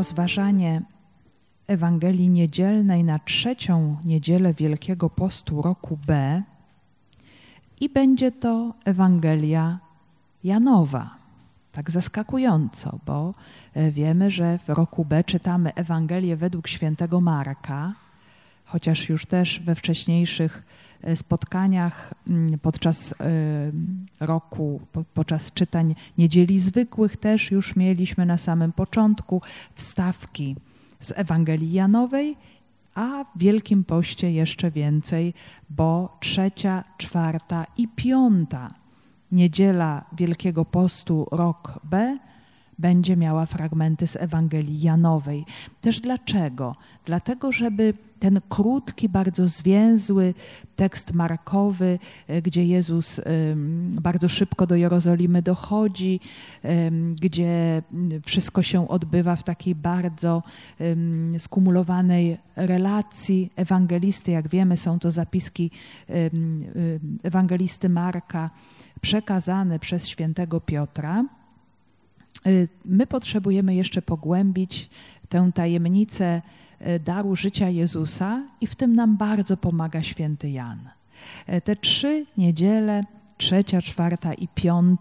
Rozważanie Ewangelii Niedzielnej na trzecią niedzielę Wielkiego Postu roku B i będzie to Ewangelia Janowa. Tak zaskakująco, bo wiemy, że w roku B czytamy Ewangelię według świętego Marka, chociaż już też we wcześniejszych spotkaniach podczas czytań niedzieli zwykłych też już mieliśmy na samym początku wstawki z Ewangelii Janowej, a w Wielkim Poście jeszcze więcej, bo 3., 4. i 5. niedziela Wielkiego Postu rok B będzie miała fragmenty z Ewangelii Janowej. Też dlaczego? Dlatego, żeby ten krótki, bardzo zwięzły tekst markowy, gdzie Jezus bardzo szybko do Jerozolimy dochodzi, gdzie wszystko się odbywa w takiej bardzo skumulowanej relacji ewangelisty. Jak wiemy, są to zapiski ewangelisty Marka przekazane przez świętego Piotra. My potrzebujemy jeszcze pogłębić tę tajemnicę daru życia Jezusa i w tym nam bardzo pomaga święty Jan. Te 3 niedziele, 3., 4. i 5,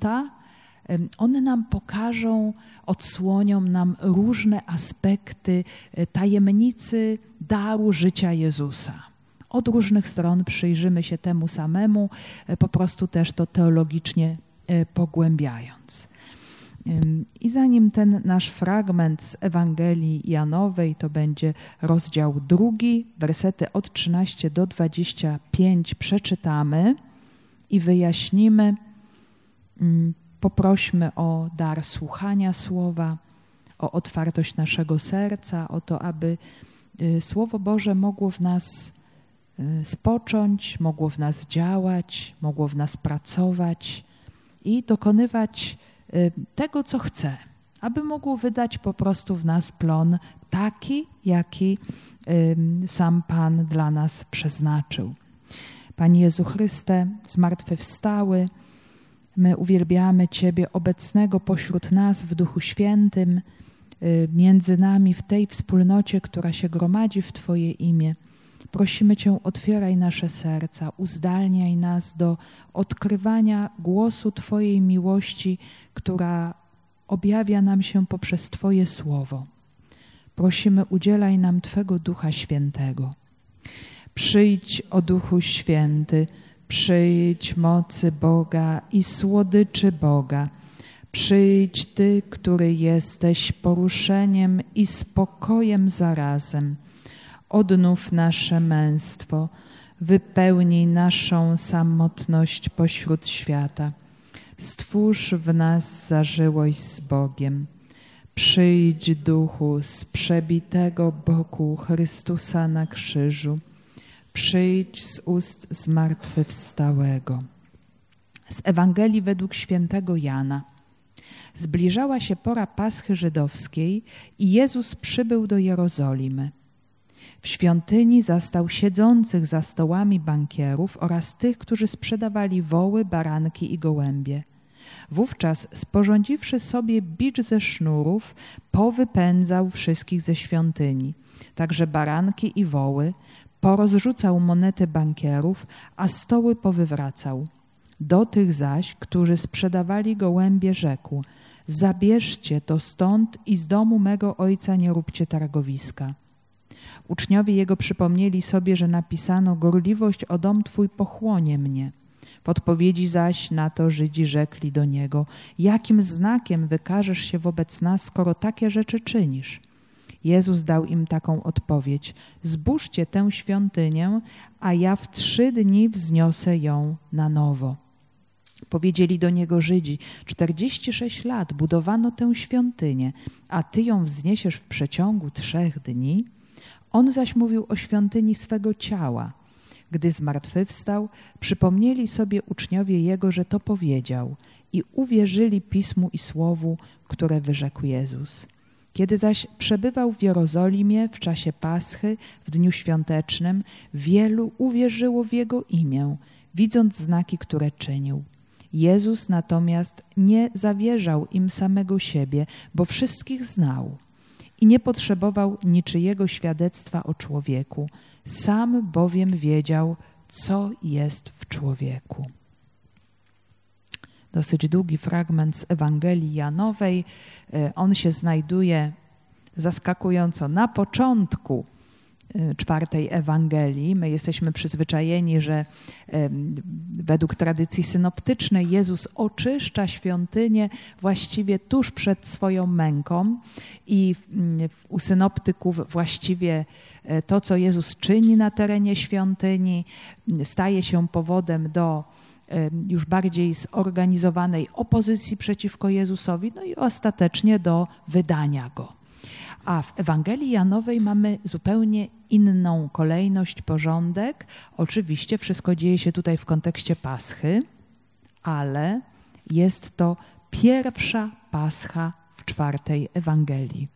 one nam pokażą, odsłonią nam różne aspekty tajemnicy daru życia Jezusa. Od różnych stron przyjrzymy się temu samemu, po prostu też to teologicznie pogłębiając. I zanim ten nasz fragment z Ewangelii Janowej, to będzie rozdział 2, wersety od 13 do 25 przeczytamy i wyjaśnimy, poprośmy o dar słuchania słowa, o otwartość naszego serca, o to, aby Słowo Boże mogło w nas spocząć, mogło w nas działać, mogło w nas pracować i dokonywać tego, co chce, aby mógł wydać po prostu w nas plon taki, jaki sam Pan dla nas przeznaczył. Panie Jezu Chryste, zmartwychwstały, my uwielbiamy Ciebie obecnego pośród nas w Duchu Świętym, między nami w tej wspólnocie, która się gromadzi w Twoje imię. Prosimy Cię, otwieraj nasze serca, uzdalniaj nas do odkrywania głosu Twojej miłości, która objawia nam się poprzez Twoje Słowo. Prosimy, udzielaj nam Twego Ducha Świętego. Przyjdź, o Duchu Święty, przyjdź mocy Boga i słodyczy Boga. Przyjdź Ty, który jesteś poruszeniem i spokojem zarazem. Odnów nasze męstwo, wypełnij naszą samotność pośród świata. Stwórz w nas zażyłość z Bogiem. Przyjdź, Duchu, z przebitego boku Chrystusa na krzyżu. Przyjdź z ust zmartwychwstałego. Z Ewangelii według świętego Jana. Zbliżała się pora Paschy Żydowskiej i Jezus przybył do Jerozolimy. W świątyni zastał siedzących za stołami bankierów oraz tych, którzy sprzedawali woły, baranki i gołębie. Wówczas, sporządziwszy sobie bicz ze sznurów, powypędzał wszystkich ze świątyni, także baranki i woły, porozrzucał monety bankierów, a stoły powywracał. Do tych zaś, którzy sprzedawali gołębie, rzekł: zabierzcie to stąd i z domu mego ojca nie róbcie targowiska. Uczniowie jego przypomnieli sobie, że napisano: gorliwość o dom Twój pochłonie mnie. W odpowiedzi zaś na to Żydzi rzekli do niego: jakim znakiem wykażesz się wobec nas, skoro takie rzeczy czynisz? Jezus dał im taką odpowiedź: zburzcie tę świątynię, a ja w 3 dni wzniosę ją na nowo. Powiedzieli do niego Żydzi: 46 lat budowano tę świątynię, a Ty ją wzniesiesz w przeciągu 3 dni? On zaś mówił o świątyni swego ciała. Gdy zmartwychwstał, przypomnieli sobie uczniowie Jego, że to powiedział i uwierzyli Pismu i Słowu, które wyrzekł Jezus. Kiedy zaś przebywał w Jerozolimie w czasie Paschy, w dniu świątecznym, wielu uwierzyło w Jego imię, widząc znaki, które czynił. Jezus natomiast nie zawierzał im samego siebie, bo wszystkich znał. i nie potrzebował niczyjego świadectwa o człowieku. Sam bowiem wiedział, co jest w człowieku. Dosyć długi fragment z Ewangelii Janowej. On się znajduje zaskakująco na początku czwartej Ewangelii. My jesteśmy przyzwyczajeni, że według tradycji synoptycznej Jezus oczyszcza świątynię właściwie tuż przed swoją męką i u synoptyków właściwie to, co Jezus czyni na terenie świątyni, staje się powodem do już bardziej zorganizowanej opozycji przeciwko Jezusowi, no i ostatecznie do wydania Go. A w Ewangelii Janowej mamy zupełnie inną kolejność, porządek. Oczywiście wszystko dzieje się tutaj w kontekście Paschy, ale jest to pierwsza Pascha w czwartej Ewangelii.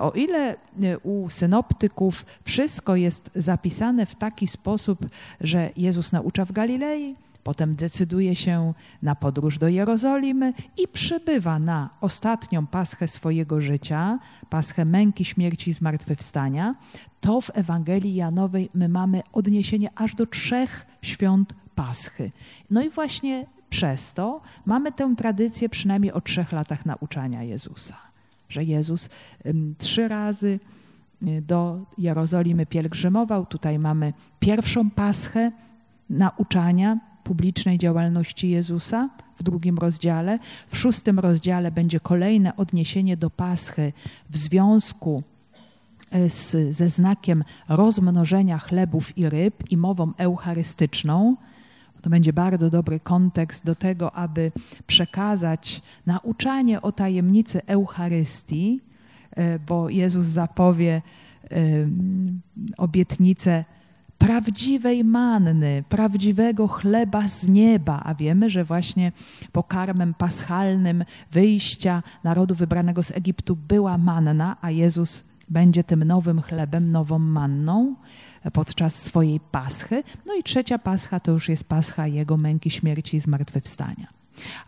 O ile u synoptyków wszystko jest zapisane w taki sposób, że Jezus naucza w Galilei, potem decyduje się na podróż do Jerozolimy i przybywa na ostatnią Paschę swojego życia, Paschę męki, śmierci i zmartwychwstania, to w Ewangelii Janowej my mamy odniesienie aż do 3 świąt Paschy. No i właśnie przez to mamy tę tradycję przynajmniej o 3 latach nauczania Jezusa, że Jezus 3 razy do Jerozolimy pielgrzymował. Tutaj mamy pierwszą Paschę nauczania, publicznej działalności Jezusa w 2 rozdziale. W 6 rozdziale będzie kolejne odniesienie do Paschy w związku ze znakiem rozmnożenia chlebów i ryb i mową eucharystyczną. To będzie bardzo dobry kontekst do tego, aby przekazać nauczanie o tajemnicy Eucharystii, bo Jezus zapowie obietnicę prawdziwej manny, prawdziwego chleba z nieba, a wiemy, że właśnie pokarmem paschalnym wyjścia narodu wybranego z Egiptu była manna, a Jezus będzie tym nowym chlebem, nową manną podczas swojej Paschy. No i 3. Pascha to już jest Pascha Jego męki, śmierci i zmartwychwstania.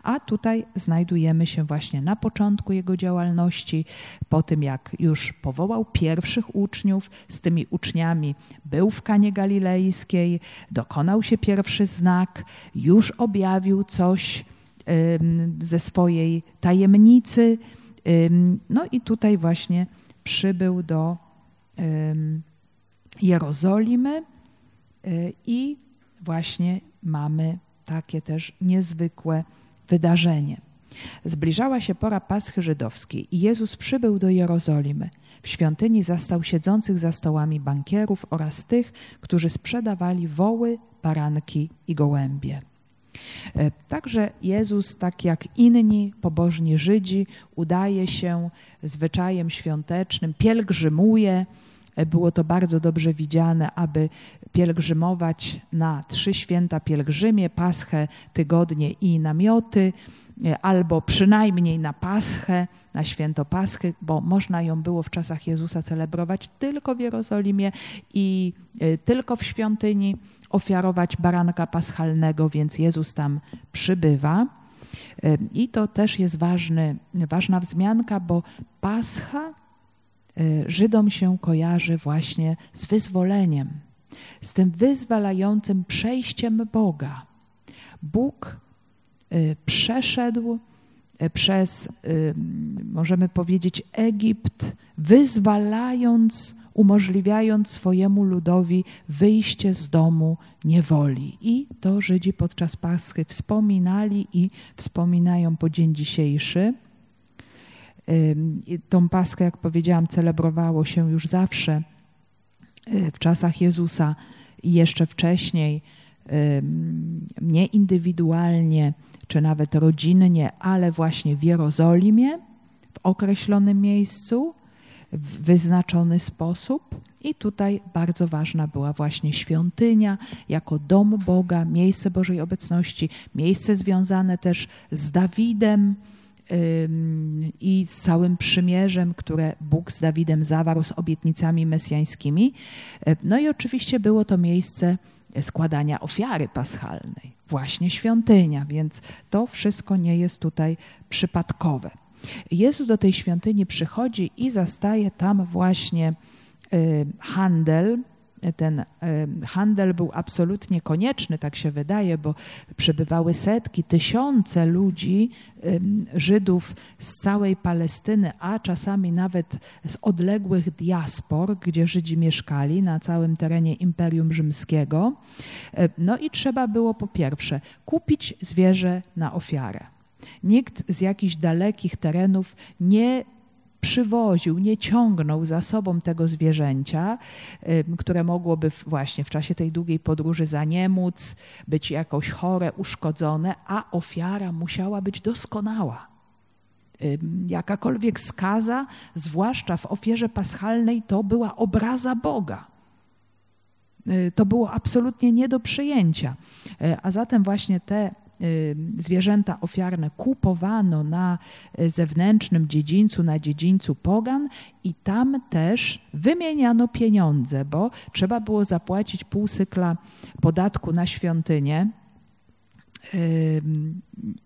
A tutaj znajdujemy się właśnie na początku Jego działalności, po tym jak już powołał pierwszych uczniów, z tymi uczniami był w Kanie Galilejskiej, dokonał się pierwszy znak, już objawił coś ze swojej tajemnicy. No i tutaj właśnie przybył do Jerozolimy i właśnie mamy takie też niezwykłe wydarzenie. Zbliżała się pora Paschy żydowskiej i Jezus przybył do Jerozolimy. W świątyni zastał siedzących za stołami bankierów oraz tych, którzy sprzedawali woły, baranki i gołębie. Także Jezus, tak jak inni pobożni Żydzi, udaje się zwyczajem świątecznym, pielgrzymuje. Było to bardzo dobrze widziane, aby pielgrzymować na 3 święta pielgrzymie, Paschę, tygodnie i namioty, albo przynajmniej na Paschę, na święto Paschy, bo można ją było w czasach Jezusa celebrować tylko w Jerozolimie i tylko w świątyni ofiarować baranka paschalnego, więc Jezus tam przybywa. I to też jest ważna wzmianka, bo Pascha Żydom się kojarzy właśnie z wyzwoleniem, z tym wyzwalającym przejściem Boga. Bóg przeszedł przez, możemy powiedzieć, Egipt, wyzwalając, umożliwiając swojemu ludowi wyjście z domu niewoli. I to Żydzi podczas Paschy wspominali i wspominają po dzień dzisiejszy. Tą Paschę, jak powiedziałam, celebrowało się już zawsze w czasach Jezusa i jeszcze wcześniej, nie indywidualnie czy nawet rodzinnie, ale właśnie w Jerozolimie, w określonym miejscu, w wyznaczony sposób. I tutaj bardzo ważna była właśnie świątynia jako dom Boga, miejsce Bożej obecności, miejsce związane też z Dawidem i z całym przymierzem, które Bóg z Dawidem zawarł, z obietnicami mesjańskimi. No i oczywiście było to miejsce składania ofiary paschalnej, właśnie świątynia, więc to wszystko nie jest tutaj przypadkowe. Jezus do tej świątyni przychodzi i zastaje tam właśnie handel. Ten handel był absolutnie konieczny, tak się wydaje, bo przybywały setki, tysiące ludzi, Żydów z całej Palestyny, a czasami nawet z odległych diaspor, gdzie Żydzi mieszkali na całym terenie Imperium Rzymskiego. No i trzeba było po pierwsze kupić zwierzę na ofiarę. Nikt z jakichś dalekich terenów nie przywoził, nie ciągnął za sobą tego zwierzęcia, które mogłoby właśnie w czasie tej długiej podróży zaniemóc, być jakoś chore, uszkodzone, a ofiara musiała być doskonała. Jakakolwiek skaza, zwłaszcza w ofierze paschalnej, to była obraza Boga. To było absolutnie nie do przyjęcia. A zatem właśnie te zwierzęta ofiarne kupowano na zewnętrznym dziedzińcu, na dziedzińcu pogan i tam też wymieniano pieniądze, bo trzeba było zapłacić pół cykla podatku na świątynię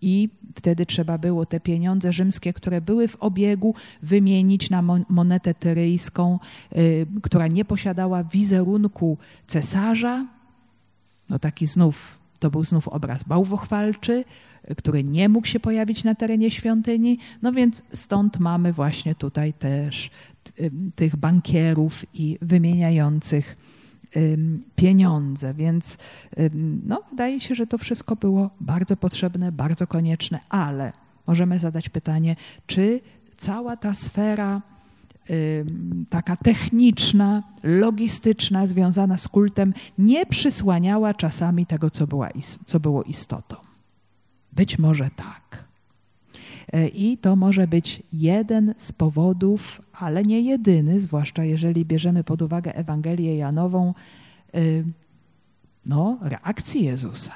i wtedy trzeba było te pieniądze rzymskie, które były w obiegu, wymienić na monetę tyryjską, która nie posiadała wizerunku cesarza. No taki To był znów obraz bałwochwalczy, który nie mógł się pojawić na terenie świątyni. No więc stąd mamy właśnie tutaj też tych bankierów i wymieniających pieniądze. Więc no, wydaje się, że to wszystko było bardzo potrzebne, bardzo konieczne, ale możemy zadać pytanie, czy cała ta sfera taka techniczna, logistyczna, związana z kultem, nie przysłaniała czasami tego, co było istotą. Być może tak. I to może być jeden z powodów, ale nie jedyny, zwłaszcza jeżeli bierzemy pod uwagę Ewangelię Janową, reakcji Jezusa,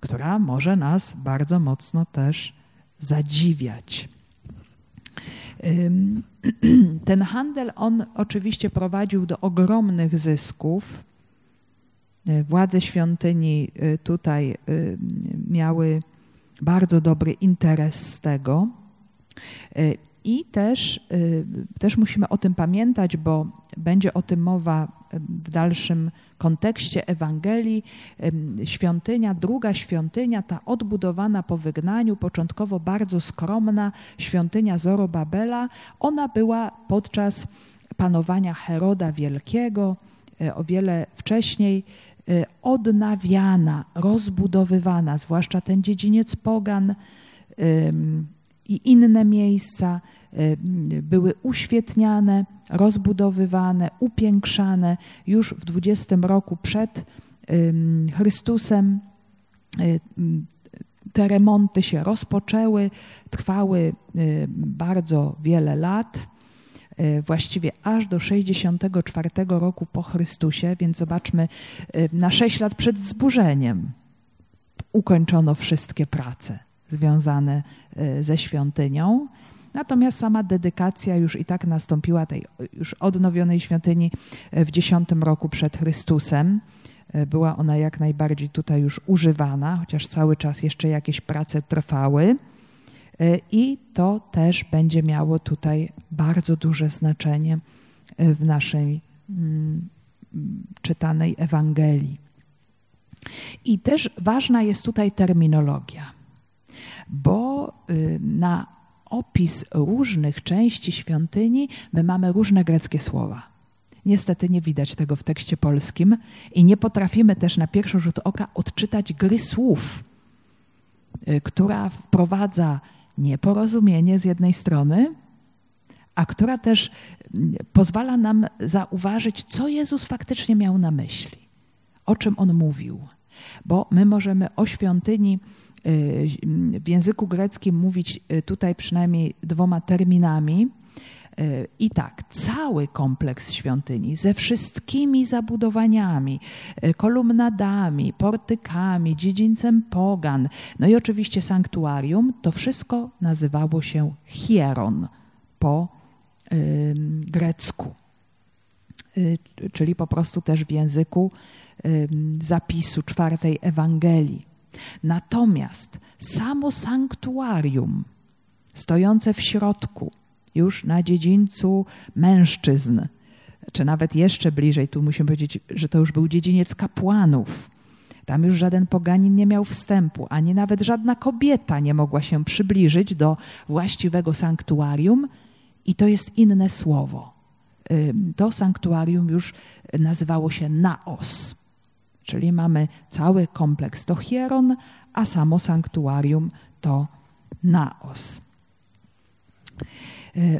która może nas bardzo mocno też zadziwiać. Ten handel, on oczywiście prowadził do ogromnych zysków. Władze świątyni tutaj miały bardzo dobry interes z tego. I też musimy o tym pamiętać, bo będzie o tym mowa w dalszym kontekście Ewangelii. Świątynia, druga świątynia, ta odbudowana po wygnaniu, początkowo bardzo skromna świątynia Zorobabela, ona była podczas panowania Heroda Wielkiego, o wiele wcześniej, odnawiana, rozbudowywana, zwłaszcza ten dziedziniec pogan, i inne miejsca były uświetniane, rozbudowywane, upiększane. Już w 20 roku przed Chrystusem te remonty się rozpoczęły, trwały bardzo wiele lat, właściwie aż do 64 roku po Chrystusie, więc zobaczmy, na 6 lat przed zburzeniem ukończono wszystkie prace związane ze świątynią. Natomiast sama dedykacja już i tak nastąpiła tej już odnowionej świątyni w 10 roku przed Chrystusem. Była ona jak najbardziej tutaj już używana, chociaż cały czas jeszcze jakieś prace trwały. I to też będzie miało tutaj bardzo duże znaczenie w naszej czytanej Ewangelii. I też ważna jest tutaj terminologia, bo na opis różnych części świątyni my mamy różne greckie słowa. Niestety nie widać tego w tekście polskim i nie potrafimy też na pierwszy rzut oka odczytać gry słów, która wprowadza nieporozumienie z jednej strony, a która też pozwala nam zauważyć, co Jezus faktycznie miał na myśli, o czym On mówił. Bo my możemy o świątyni w języku greckim mówić tutaj przynajmniej 2 terminami. I tak, cały kompleks świątyni ze wszystkimi zabudowaniami, kolumnadami, portykami, dziedzińcem pogan, no i oczywiście sanktuarium, to wszystko nazywało się hieron po grecku. Czyli po prostu też w języku zapisu 4 Ewangelii. Natomiast samo sanktuarium stojące w środku, już na dziedzińcu mężczyzn, czy nawet jeszcze bliżej, tu musimy powiedzieć, że to już był dziedziniec kapłanów. Tam już żaden poganin nie miał wstępu, ani nawet żadna kobieta nie mogła się przybliżyć do właściwego sanktuarium. I to jest inne słowo. To sanktuarium już nazywało się naos, czyli mamy cały kompleks to hieron, a samo sanktuarium to naos.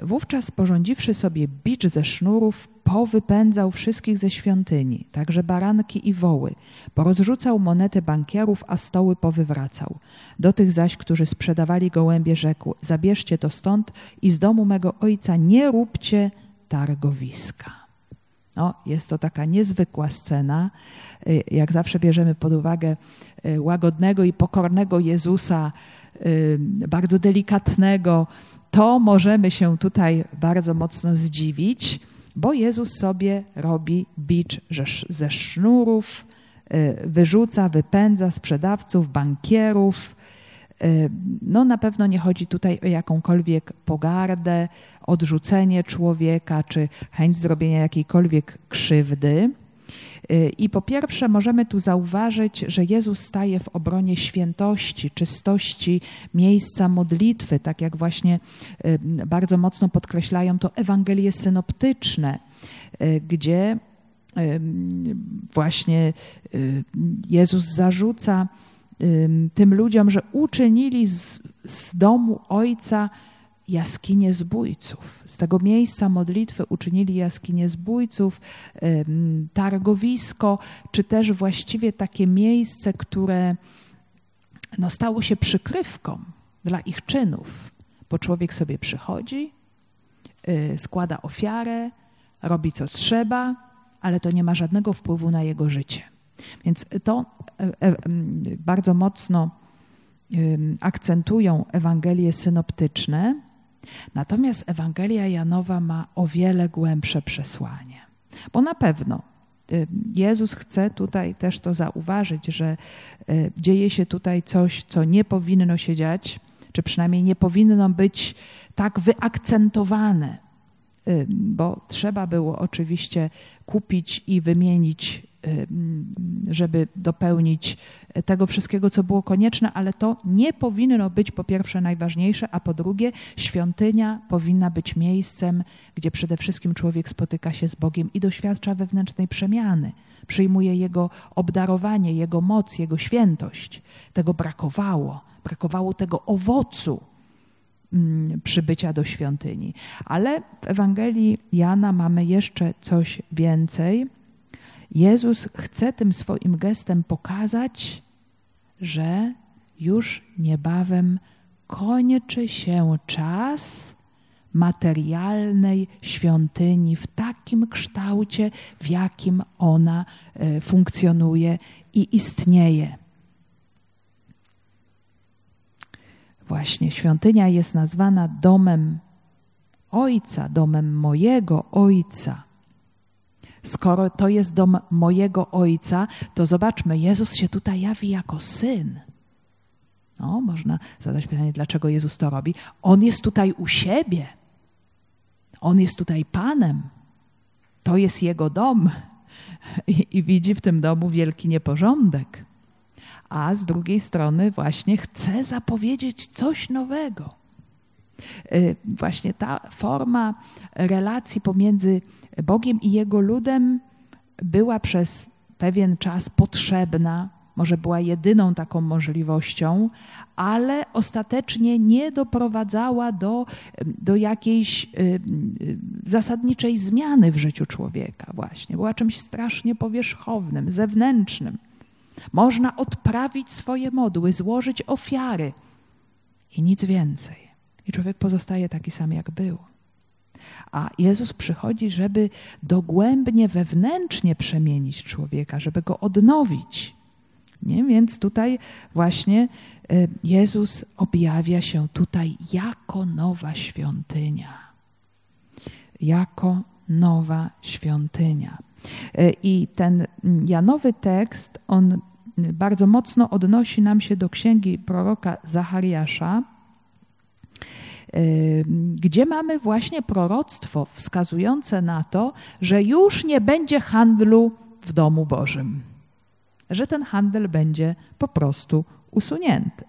Wówczas porządziwszy sobie bicz ze sznurów, powypędzał wszystkich ze świątyni, także baranki i woły. Porozrzucał monety bankierów, a stoły powywracał. Do tych zaś, którzy sprzedawali gołębie, rzekł: zabierzcie to stąd i z domu mego ojca nie róbcie targowiska. No, jest to taka niezwykła scena. Jak zawsze bierzemy pod uwagę łagodnego i pokornego Jezusa, bardzo delikatnego, to możemy się tutaj bardzo mocno zdziwić, bo Jezus sobie robi bicz ze sznurów, wyrzuca, wypędza sprzedawców, bankierów. No na pewno nie chodzi tutaj o jakąkolwiek pogardę, odrzucenie człowieka czy chęć zrobienia jakiejkolwiek krzywdy. I po pierwsze możemy tu zauważyć, że Jezus staje w obronie świętości, czystości miejsca modlitwy, tak jak właśnie bardzo mocno podkreślają to Ewangelie synoptyczne, gdzie właśnie Jezus zarzuca tym ludziom, że uczynili z domu Ojca jaskinie zbójców. Z tego miejsca modlitwy uczynili jaskinie zbójców, targowisko, czy też właściwie takie miejsce, które no, stało się przykrywką dla ich czynów. Bo człowiek sobie przychodzi, składa ofiarę, robi co trzeba, ale to nie ma żadnego wpływu na jego życie. Więc to bardzo mocno akcentują Ewangelie synoptyczne, natomiast Ewangelia Janowa ma o wiele głębsze przesłanie. Bo na pewno Jezus chce tutaj też to zauważyć, że dzieje się tutaj coś, co nie powinno się dziać, czy przynajmniej nie powinno być tak wyakcentowane, bo trzeba było oczywiście kupić i wymienić, żeby dopełnić tego wszystkiego, co było konieczne, ale to nie powinno być po pierwsze najważniejsze, a po drugie świątynia powinna być miejscem, gdzie przede wszystkim człowiek spotyka się z Bogiem i doświadcza wewnętrznej przemiany. Przyjmuje Jego obdarowanie, Jego moc, Jego świętość. Tego brakowało. Brakowało tego owocu przybycia do świątyni. Ale w Ewangelii Jana mamy jeszcze coś więcej. Jezus chce tym swoim gestem pokazać, że już niebawem kończy się czas materialnej świątyni w takim kształcie, w jakim ona funkcjonuje i istnieje. Właśnie świątynia jest nazwana domem Ojca, domem mojego Ojca. Skoro to jest dom mojego Ojca, to zobaczmy, Jezus się tutaj jawi jako Syn. No, można zadać pytanie, dlaczego Jezus to robi. On jest tutaj u siebie. On jest tutaj Panem. To jest Jego dom. I widzi w tym domu wielki nieporządek. A z drugiej strony właśnie chce zapowiedzieć coś nowego. Właśnie ta forma relacji pomiędzy Bogiem i Jego ludem była przez pewien czas potrzebna, może była jedyną taką możliwością, ale ostatecznie nie doprowadzała do jakiejś zasadniczej zmiany w życiu człowieka właśnie. Była czymś strasznie powierzchownym, zewnętrznym. Można odprawić swoje modły, złożyć ofiary i nic więcej. I człowiek pozostaje taki sam, jak był. A Jezus przychodzi, żeby dogłębnie, wewnętrznie przemienić człowieka, żeby go odnowić. Nie? Więc tutaj właśnie Jezus objawia się tutaj jako nowa świątynia. Jako nowa świątynia. I ten Janowy tekst, on bardzo mocno odnosi nam się do księgi proroka Zachariasza, gdzie mamy właśnie proroctwo wskazujące na to, że już nie będzie handlu w domu Bożym, że ten handel będzie po prostu usunięty.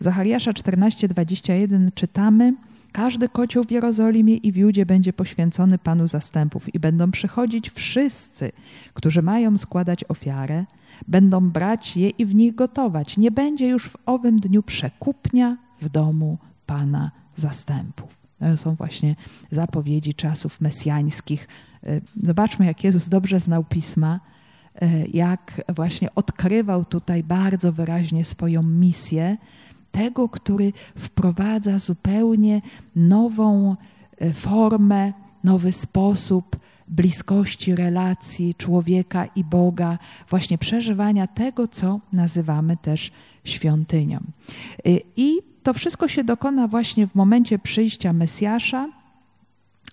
W Zachariasza 14:21 czytamy: każdy kocioł w Jerozolimie i w Judzie będzie poświęcony Panu zastępów i będą przychodzić wszyscy, którzy mają składać ofiarę, będą brać je i w nich gotować. Nie będzie już w owym dniu przekupnia w domu Pana zastępów. To są właśnie zapowiedzi czasów mesjańskich. Zobaczmy, jak Jezus dobrze znał Pisma, jak właśnie odkrywał tutaj bardzo wyraźnie swoją misję, tego, który wprowadza zupełnie nową formę, nowy sposób bliskości, relacji człowieka i Boga, właśnie przeżywania tego, co nazywamy też świątynią. I to wszystko się dokona właśnie w momencie przyjścia Mesjasza,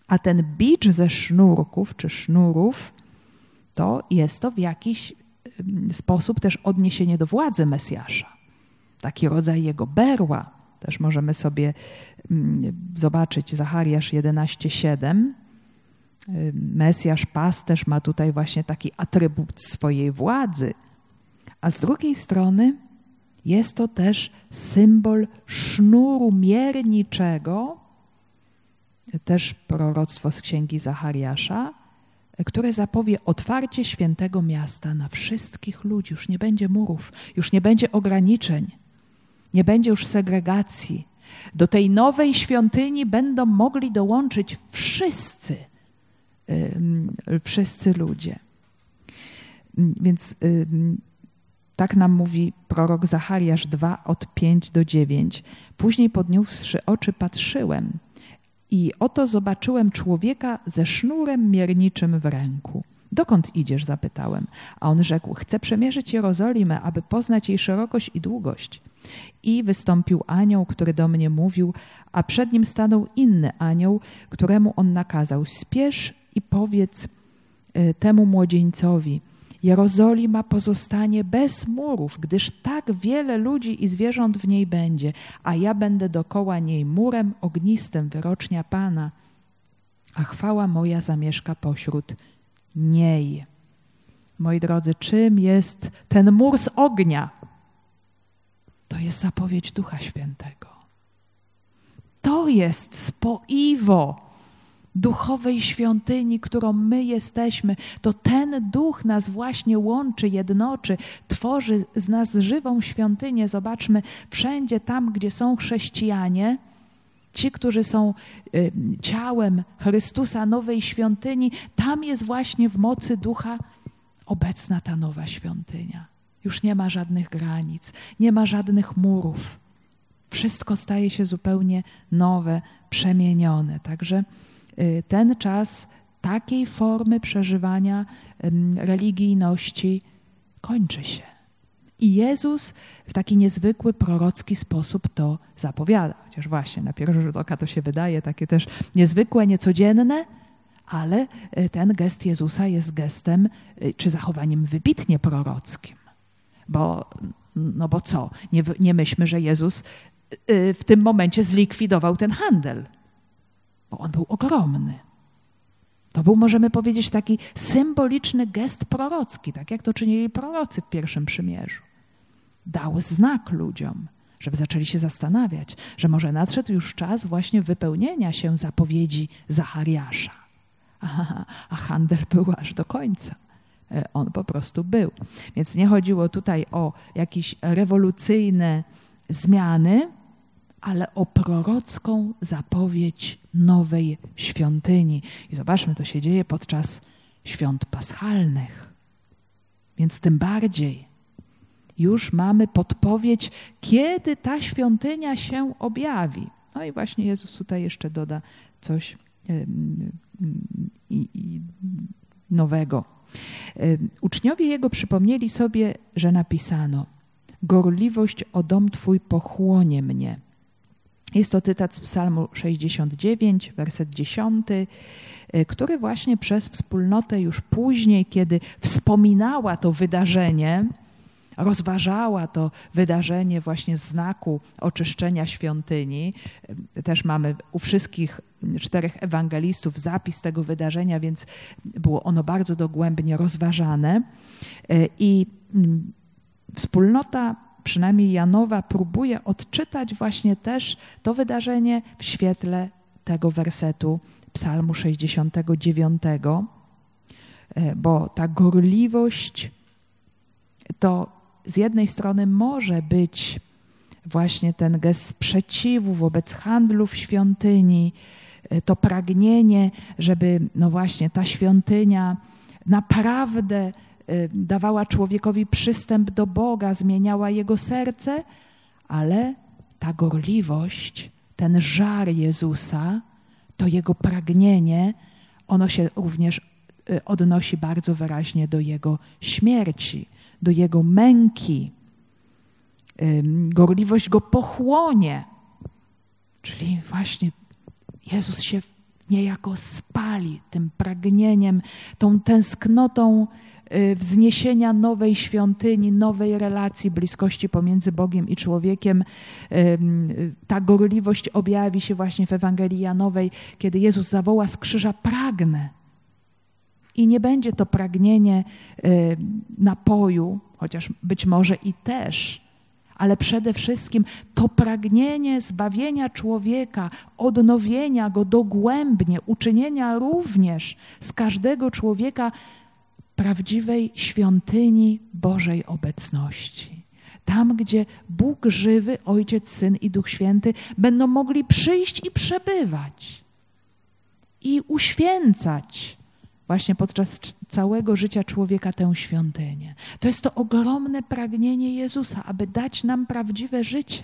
a ten bicz ze sznurków czy sznurów, to jest to w jakiś sposób też odniesienie do władzy Mesjasza. Taki rodzaj jego berła. Też możemy sobie zobaczyć Zachariasz 11:7. Mesjasz, pasterz ma tutaj właśnie taki atrybut swojej władzy. A z drugiej strony jest to też symbol sznuru mierniczego, też proroctwo z księgi Zachariasza, które zapowie otwarcie świętego miasta na wszystkich ludzi. Już nie będzie murów, już nie będzie ograniczeń. Nie będzie już segregacji. Do tej nowej świątyni będą mogli dołączyć wszyscy ludzie. Więc tak nam mówi prorok Zachariasz 2:5-9. Później podniósłszy oczy patrzyłem i oto zobaczyłem człowieka ze sznurem mierniczym w ręku. Dokąd idziesz? Zapytałem. A on rzekł: chcę przemierzyć Jerozolimę, aby poznać jej szerokość i długość. I wystąpił anioł, który do mnie mówił, a przed nim stanął inny anioł, któremu on nakazał: spiesz i powiedz temu młodzieńcowi, Jerozolima pozostanie bez murów, gdyż tak wiele ludzi i zwierząt w niej będzie, a ja będę dokoła niej murem ognistym, wyrocznia Pana, a chwała moja zamieszka pośród niej. Moi drodzy, czym jest ten mur z ognia? To jest zapowiedź Ducha Świętego. To jest spoiwo duchowej świątyni, którą my jesteśmy. To ten Duch nas właśnie łączy, jednoczy, tworzy z nas żywą świątynię. Zobaczmy, wszędzie tam, gdzie są chrześcijanie, ci, którzy są ciałem Chrystusa, nowej świątyni, tam jest właśnie w mocy Ducha obecna ta nowa świątynia. Już nie ma żadnych granic, nie ma żadnych murów. Wszystko staje się zupełnie nowe, przemienione. Także ten czas takiej formy przeżywania religijności kończy się. I Jezus w taki niezwykły, prorocki sposób to zapowiada. Chociaż właśnie na pierwszy rzut oka to się wydaje takie też niezwykłe, niecodzienne, ale ten gest Jezusa jest gestem czy zachowaniem wybitnie prorockim. Bo co? Nie myślmy, że Jezus w tym momencie zlikwidował ten handel, bo on był ogromny. To był, możemy powiedzieć, taki symboliczny gest prorocki, tak jak to czynili prorocy w pierwszym przymierzu. Dał znak ludziom, żeby zaczęli się zastanawiać, że może nadszedł już czas właśnie wypełnienia się zapowiedzi Zachariasza. A handel był aż do końca. On po prostu był. Więc nie chodziło tutaj o jakieś rewolucyjne zmiany, ale o prorocką zapowiedź nowej świątyni. I zobaczmy, to się dzieje podczas świąt paschalnych. Więc tym bardziej już mamy podpowiedź, kiedy ta świątynia się objawi. No i właśnie Jezus tutaj jeszcze doda coś nowego. Uczniowie Jego przypomnieli sobie, że napisano: gorliwość o dom Twój pochłonie mnie. Jest to cytat z Psalmu 69, werset 10, który właśnie przez wspólnotę już później, kiedy wspominała to wydarzenie, rozważała to wydarzenie właśnie znaku oczyszczenia świątyni. Też mamy u wszystkich czterech ewangelistów zapis tego wydarzenia, więc było ono bardzo dogłębnie rozważane. I wspólnota, przynajmniej Janowa, próbuje odczytać właśnie też to wydarzenie w świetle tego wersetu Psalmu 69, bo ta gorliwość to z jednej strony może być właśnie ten gest sprzeciwu wobec handlu w świątyni, to pragnienie, żeby no właśnie ta świątynia naprawdę dawała człowiekowi przystęp do Boga, zmieniała jego serce, ale ta gorliwość, ten żar Jezusa, to jego pragnienie, ono się również odnosi bardzo wyraźnie do jego śmierci, do jego męki. Gorliwość go pochłonie, czyli właśnie Jezus się niejako spali tym pragnieniem, tą tęsknotą wzniesienia nowej świątyni, nowej relacji, bliskości pomiędzy Bogiem i człowiekiem. Ta gorliwość objawi się właśnie w Ewangelii Janowej, kiedy Jezus zawoła z krzyża: pragnę. I nie będzie to pragnienie napoju, chociaż być może i też, ale przede wszystkim to pragnienie zbawienia człowieka, odnowienia go dogłębnie, uczynienia również z każdego człowieka prawdziwej świątyni Bożej obecności. Tam, gdzie Bóg żywy, Ojciec, Syn i Duch Święty będą mogli przyjść i przebywać i uświęcać właśnie podczas całego życia człowieka tę świątynię. To jest to ogromne pragnienie Jezusa, aby dać nam prawdziwe życie.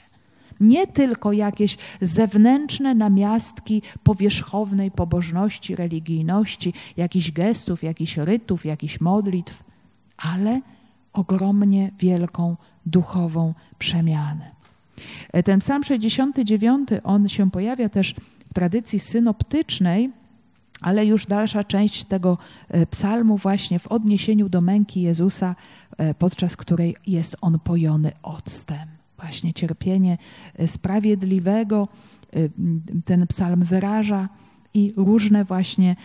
Nie tylko jakieś zewnętrzne namiastki powierzchownej pobożności, religijności, jakichś gestów, jakichś rytów, jakichś modlitw, ale ogromnie wielką duchową przemianę. Ten Psalm 69, on się pojawia też w tradycji synoptycznej, ale już dalsza część tego psalmu właśnie w odniesieniu do męki Jezusa, podczas której jest on pojony octem. Właśnie cierpienie sprawiedliwego ten psalm wyraża i różne właśnie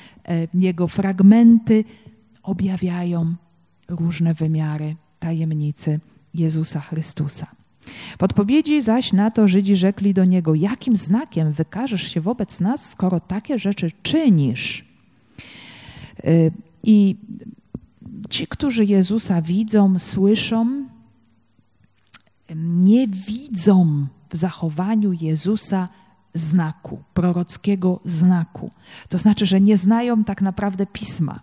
jego fragmenty objawiają różne wymiary tajemnicy Jezusa Chrystusa. W odpowiedzi zaś na to Żydzi rzekli do niego: jakim znakiem wykażesz się wobec nas, skoro takie rzeczy czynisz? I ci, którzy Jezusa widzą, słyszą, nie widzą w zachowaniu Jezusa znaku, prorockiego znaku. To znaczy, że nie znają tak naprawdę Pisma,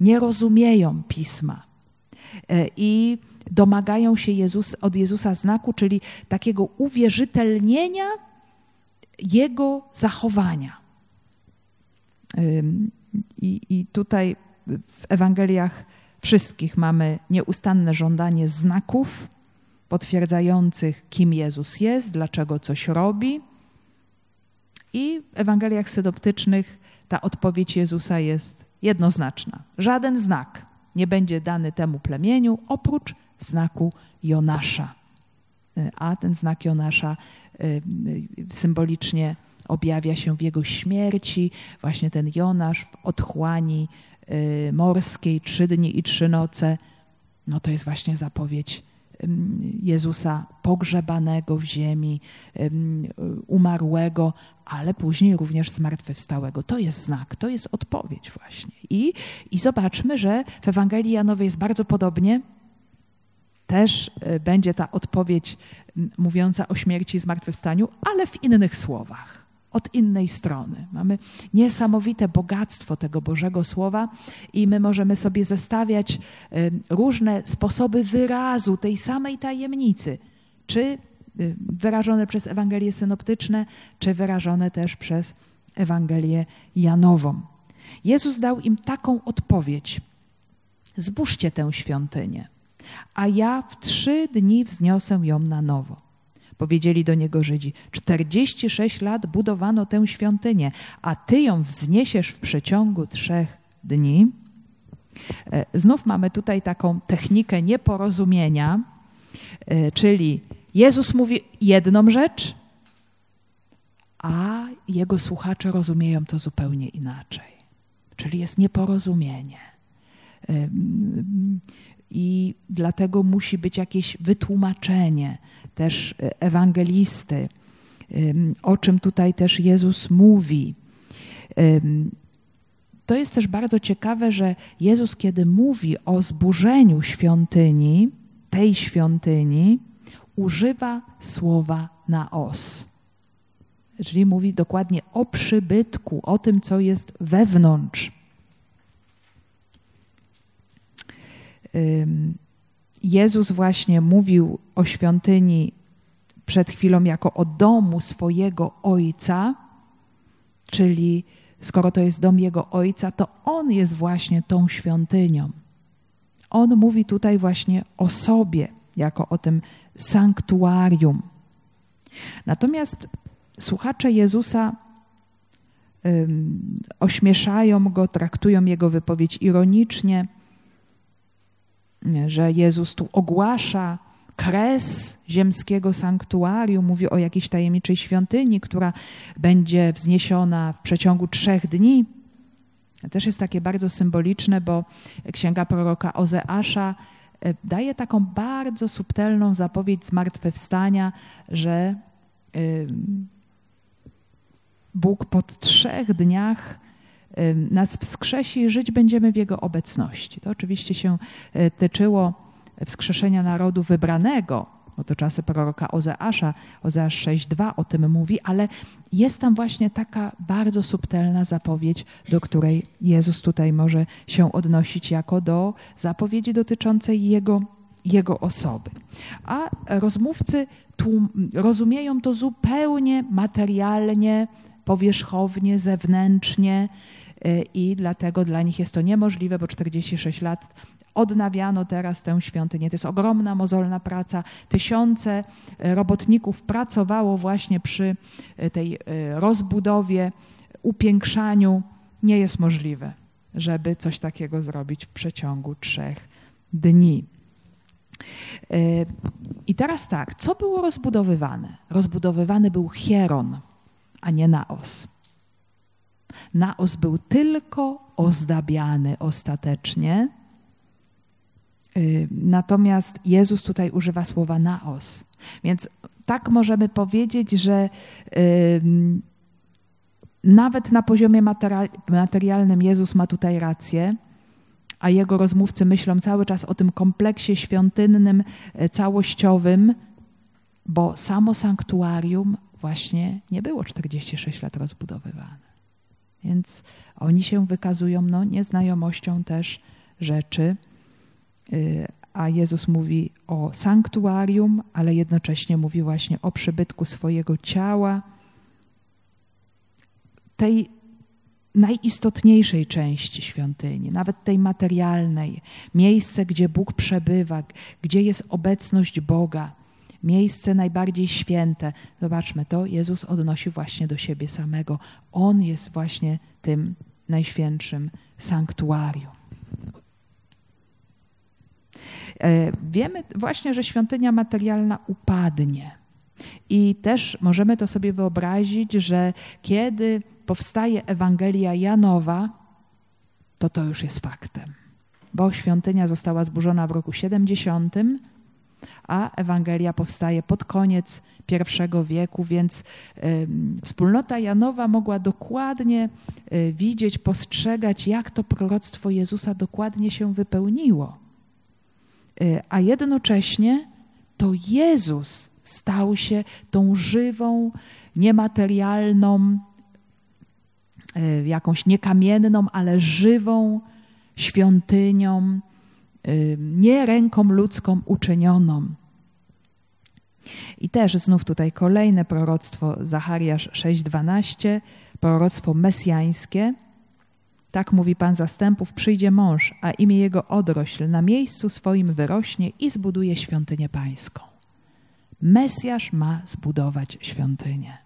nie rozumieją Pisma i domagają się od Jezusa znaku, czyli takiego uwierzytelnienia Jego zachowania. I tutaj w Ewangeliach wszystkich mamy nieustanne żądanie znaków potwierdzających, kim Jezus jest, dlaczego coś robi. I w Ewangeliach synoptycznych ta odpowiedź Jezusa jest jednoznaczna. Żaden znak nie będzie dany temu plemieniu oprócz znaku Jonasza. A ten znak Jonasza symbolicznie objawia się w jego śmierci. Właśnie ten Jonasz w otchłani morskiej 3 dni i 3 noce. No to jest właśnie zapowiedź Jezusa pogrzebanego w ziemi, umarłego, ale później również zmartwychwstałego. To jest znak, to jest odpowiedź właśnie. I zobaczmy, że w Ewangelii Janowej jest bardzo podobnie. Też będzie ta odpowiedź mówiąca o śmierci i zmartwychwstaniu, ale w innych słowach, od innej strony. Mamy niesamowite bogactwo tego Bożego Słowa i my możemy sobie zestawiać różne sposoby wyrazu tej samej tajemnicy, czy wyrażone przez Ewangelie synoptyczne, czy wyrażone też przez Ewangelię Janową. Jezus dał im taką odpowiedź: zburzcie tę świątynię, a ja w 3 dni wzniosę ją na nowo. Powiedzieli do niego Żydzi: 46 lat budowano tę świątynię, a ty ją wzniesiesz w przeciągu 3 dni. Znów mamy tutaj taką technikę nieporozumienia. Czyli Jezus mówi jedną rzecz, a jego słuchacze rozumieją to zupełnie inaczej. Czyli jest nieporozumienie. I dlatego musi być jakieś wytłumaczenie też ewangelisty, o czym tutaj też Jezus mówi. To jest też bardzo ciekawe, że Jezus, kiedy mówi o zburzeniu świątyni, tej świątyni, używa słowa naos. Czyli mówi dokładnie o przybytku, o tym, co jest wewnątrz. Jezus właśnie mówił o świątyni przed chwilą jako o domu swojego Ojca, czyli skoro to jest dom Jego Ojca, to On jest właśnie tą świątynią. On mówi tutaj właśnie o sobie, jako o tym sanktuarium. Natomiast słuchacze Jezusa ośmieszają Go, traktują Jego wypowiedź ironicznie, że Jezus tu ogłasza kres ziemskiego sanktuarium, mówi o jakiejś tajemniczej świątyni, która będzie wzniesiona w przeciągu 3 dni. To też jest takie bardzo symboliczne, bo księga proroka Ozeasza daje taką bardzo subtelną zapowiedź zmartwychwstania, że Bóg po 3 dniach nas wskrzesi i żyć będziemy w Jego obecności. To oczywiście się tyczyło wskrzeszenia narodu wybranego, bo to czasy proroka Ozeasza, Ozeasz 6:2 o tym mówi, ale jest tam właśnie taka bardzo subtelna zapowiedź, do której Jezus tutaj może się odnosić jako do zapowiedzi dotyczącej Jego osoby. A rozmówcy rozumieją to zupełnie materialnie, powierzchownie, zewnętrznie i dlatego dla nich jest to niemożliwe, bo 46 lat odnawiano teraz tę świątynię. To jest ogromna, mozolna praca. 1000 robotników pracowało właśnie przy tej rozbudowie, upiększaniu. Nie jest możliwe, żeby coś takiego zrobić w przeciągu 3 dni. I teraz tak, co było rozbudowywane? Rozbudowywany był Hieron, a nie naos. Naos był tylko ozdabiany ostatecznie, natomiast Jezus tutaj używa słowa naos. Więc tak możemy powiedzieć, że nawet na poziomie materialnym Jezus ma tutaj rację, a jego rozmówcy myślą cały czas o tym kompleksie świątynnym, całościowym, bo samo sanktuarium właśnie nie było 46 lat rozbudowywane. Więc oni się wykazują nieznajomością też rzeczy, a Jezus mówi o sanktuarium, ale jednocześnie mówi właśnie o przybytku swojego ciała, tej najistotniejszej części świątyni, nawet tej materialnej, miejsce, gdzie Bóg przebywa, gdzie jest obecność Boga, miejsce najbardziej święte. Zobaczmy, to Jezus odnosi właśnie do siebie samego. On jest właśnie tym najświętszym sanktuarium. Wiemy właśnie, że świątynia materialna upadnie. I też możemy to sobie wyobrazić, że kiedy powstaje Ewangelia Janowa, to już jest faktem. Bo świątynia została zburzona w roku 70, a Ewangelia powstaje pod koniec I wieku, więc wspólnota Janowa mogła dokładnie widzieć, postrzegać, jak to proroctwo Jezusa dokładnie się wypełniło. A jednocześnie to Jezus stał się tą żywą, niematerialną, jakąś niekamienną, ale żywą świątynią, nie ręką ludzką uczynioną. I też znów tutaj kolejne proroctwo, Zachariasz 6:12, proroctwo mesjańskie. Tak mówi Pan zastępów, przyjdzie mąż, a imię jego odrośl, na miejscu swoim wyrośnie i zbuduje świątynię pańską. Mesjasz ma zbudować świątynię.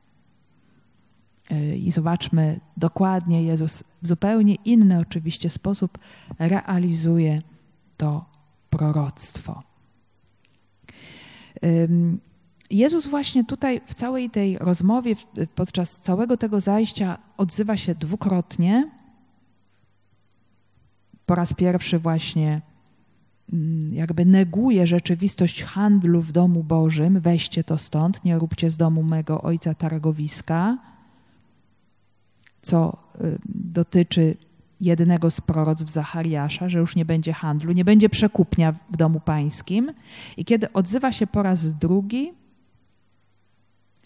I zobaczmy dokładnie, Jezus w zupełnie inny oczywiście sposób realizuje to proroctwo. Jezus właśnie tutaj w całej tej rozmowie, podczas całego tego zajścia odzywa się dwukrotnie. Po raz pierwszy właśnie jakby neguje rzeczywistość handlu w domu Bożym. Weźcie to stąd, nie róbcie z domu mego ojca targowiska, co dotyczy jednego z proroctw Zachariasza, że już nie będzie handlu, nie będzie przekupnia w domu pańskim. I kiedy odzywa się po raz drugi,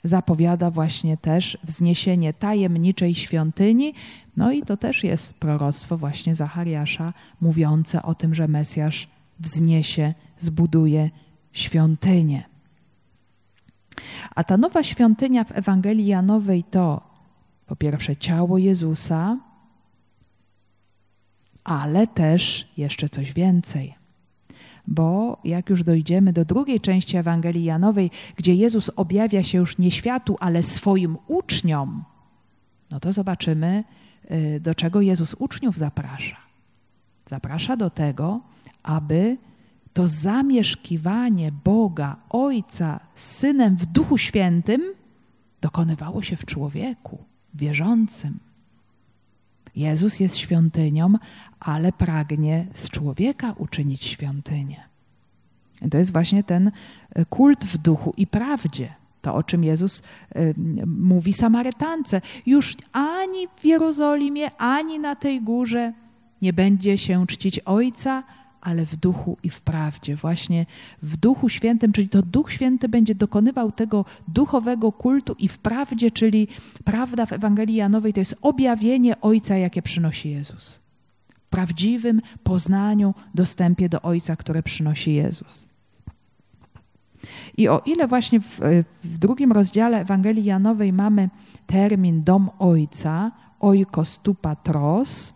zapowiada właśnie też wzniesienie tajemniczej świątyni. No i to też jest proroctwo właśnie Zachariasza mówiące o tym, że Mesjasz wzniesie, zbuduje świątynię. A ta nowa świątynia w Ewangelii Janowej to po pierwsze ciało Jezusa, ale też jeszcze coś więcej. Bo jak już dojdziemy do drugiej części Ewangelii Janowej, gdzie Jezus objawia się już nie światu, ale swoim uczniom, no to zobaczymy, do czego Jezus uczniów zaprasza. Zaprasza do tego, aby to zamieszkiwanie Boga, Ojca z Synem w Duchu Świętym dokonywało się w człowieku wierzącym. Jezus jest świątynią, ale pragnie z człowieka uczynić świątynię. To jest właśnie ten kult w duchu i prawdzie. To, o czym Jezus mówi Samarytance. Już ani w Jerozolimie, ani na tej górze nie będzie się czcić Ojca, ale w duchu i w prawdzie. Właśnie w Duchu Świętym, czyli to Duch Święty będzie dokonywał tego duchowego kultu i w prawdzie, czyli prawda w Ewangelii Janowej to jest objawienie Ojca, jakie przynosi Jezus. W prawdziwym poznaniu, dostępie do Ojca, które przynosi Jezus. I o ile właśnie w drugim rozdziale Ewangelii Janowej mamy termin dom Ojca, oikos tu patros,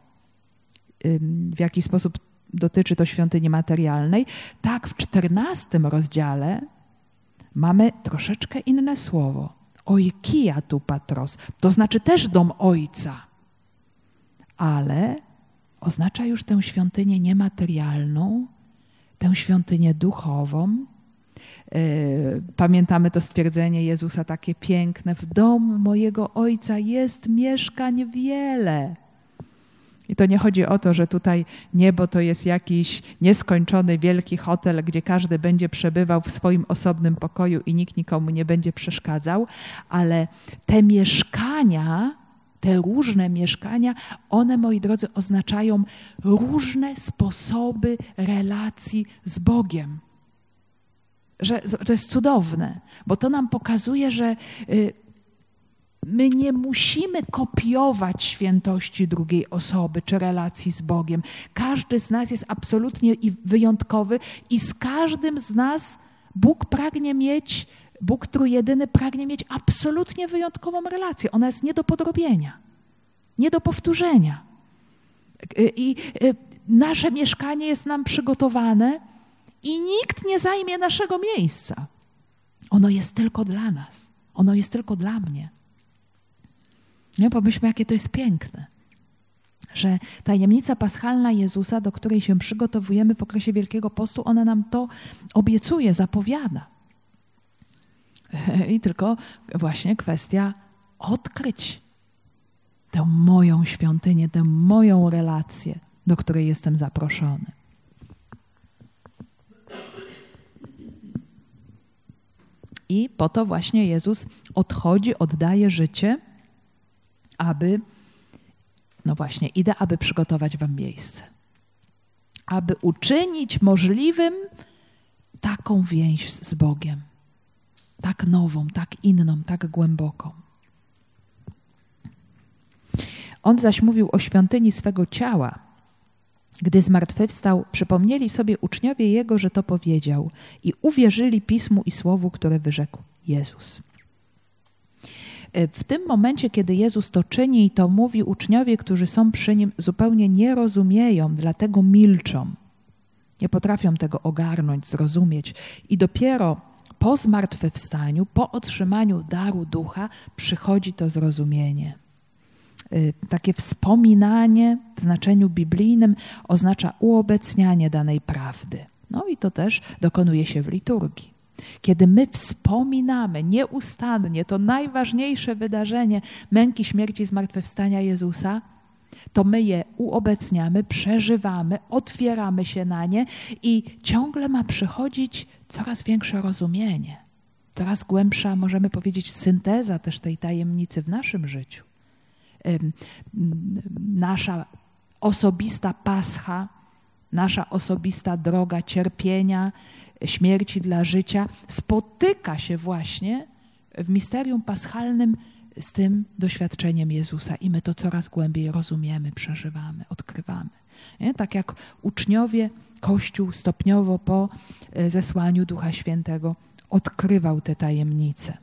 w jaki sposób dotyczy to świątyni materialnej, tak w 14 rozdziale mamy troszeczkę inne słowo. Oikia tu patros, to znaczy też dom Ojca, ale oznacza już tę świątynię niematerialną, tę świątynię duchową. Pamiętamy to stwierdzenie Jezusa takie piękne, w domu mojego Ojca jest mieszkań wiele. I to nie chodzi o to, że tutaj niebo to jest jakiś nieskończony wielki hotel, gdzie każdy będzie przebywał w swoim osobnym pokoju i nikt nikomu nie będzie przeszkadzał, ale te mieszkania, te różne mieszkania, one, moi drodzy, oznaczają różne sposoby relacji z Bogiem. Że to jest cudowne, bo to nam pokazuje, że my nie musimy kopiować świętości drugiej osoby czy relacji z Bogiem. Każdy z nas jest absolutnie wyjątkowy i z każdym z nas Bóg Trójjedyny pragnie mieć absolutnie wyjątkową relację. Ona jest nie do podrobienia, nie do powtórzenia. I nasze mieszkanie jest nam przygotowane i nikt nie zajmie naszego miejsca. Ono jest tylko dla nas. Ono jest tylko dla mnie. Nie? Pomyślmy, jakie to jest piękne, że tajemnica paschalna Jezusa, do której się przygotowujemy w okresie Wielkiego Postu, ona nam to obiecuje, zapowiada. I tylko właśnie kwestia odkryć tę moją świątynię, tę moją relację, do której jestem zaproszony. I po to właśnie Jezus odchodzi, oddaje życie, aby, no właśnie, idę, aby przygotować wam miejsce. Aby uczynić możliwym taką więź z Bogiem. Tak nową, tak inną, tak głęboką. On zaś mówił o świątyni swego ciała. Gdy zmartwychwstał, przypomnieli sobie uczniowie Jego, że to powiedział i uwierzyli Pismu i słowu, które wyrzekł Jezus. W tym momencie, kiedy Jezus to czyni i to mówi, uczniowie, którzy są przy Nim, zupełnie nie rozumieją, dlatego milczą. Nie potrafią tego ogarnąć, zrozumieć. I dopiero po zmartwychwstaniu, po otrzymaniu daru Ducha przychodzi to zrozumienie. Takie wspominanie w znaczeniu biblijnym oznacza uobecnianie danej prawdy. No i to też dokonuje się w liturgii. Kiedy my wspominamy nieustannie to najważniejsze wydarzenie męki, śmierci i zmartwychwstania Jezusa, to my je uobecniamy, przeżywamy, otwieramy się na nie i ciągle ma przychodzić coraz większe rozumienie, coraz głębsza, możemy powiedzieć, synteza też tej tajemnicy w naszym życiu. Nasza osobista pascha, nasza osobista droga cierpienia, śmierci dla życia spotyka się właśnie w misterium paschalnym z tym doświadczeniem Jezusa i my to coraz głębiej rozumiemy, przeżywamy, odkrywamy. Nie? Tak jak uczniowie, Kościół stopniowo po zesłaniu Ducha Świętego odkrywał te tajemnice.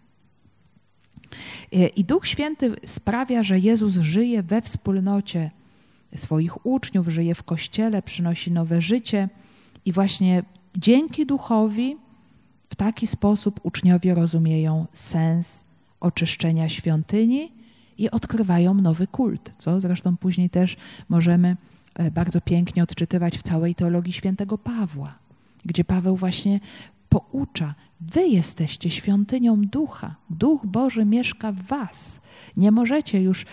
I Duch Święty sprawia, że Jezus żyje we wspólnocie swoich uczniów, żyje w Kościele, przynosi nowe życie i właśnie dzięki Duchowi w taki sposób uczniowie rozumieją sens oczyszczenia świątyni i odkrywają nowy kult, co zresztą później też możemy bardzo pięknie odczytywać w całej teologii świętego Pawła, gdzie Paweł właśnie poucza: wy jesteście świątynią Ducha, Duch Boży mieszka w was. Nie możecie już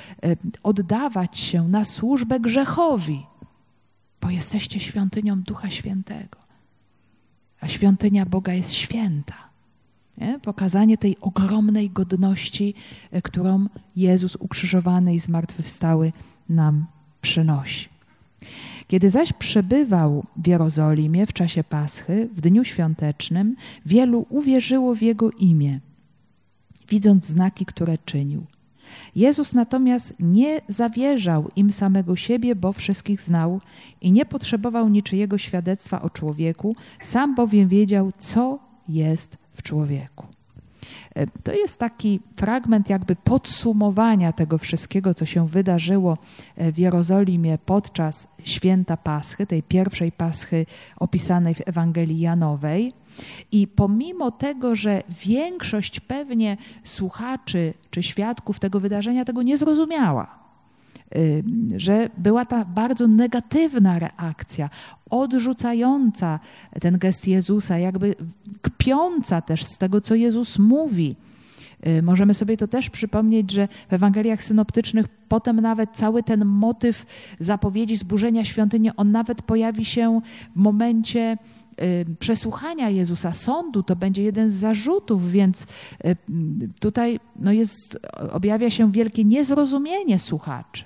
oddawać się na służbę grzechowi, bo jesteście świątynią Ducha Świętego. A świątynia Boga jest święta. Nie? Pokazanie tej ogromnej godności, którą Jezus ukrzyżowany i zmartwychwstały nam przynosi. Kiedy zaś przebywał w Jerozolimie w czasie Paschy, w dniu świątecznym, wielu uwierzyło w Jego imię, widząc znaki, które czynił. Jezus natomiast nie zawierzał im samego siebie, bo wszystkich znał i nie potrzebował niczyjego świadectwa o człowieku, sam bowiem wiedział, co jest w człowieku. To jest taki fragment jakby podsumowania tego wszystkiego, co się wydarzyło w Jerozolimie podczas święta Paschy, tej pierwszej Paschy opisanej w Ewangelii Janowej. I pomimo tego, że większość pewnie słuchaczy czy świadków tego wydarzenia tego nie zrozumiała, że była ta bardzo negatywna reakcja, odrzucająca ten gest Jezusa, jakby kpiąca też z tego, co Jezus mówi. Możemy sobie to też przypomnieć, że w Ewangeliach synoptycznych potem nawet cały ten motyw zapowiedzi zburzenia świątyni, on nawet pojawi się w momencie przesłuchania Jezusa, sądu, to będzie jeden z zarzutów, więc tutaj objawia się wielkie niezrozumienie słuchaczy,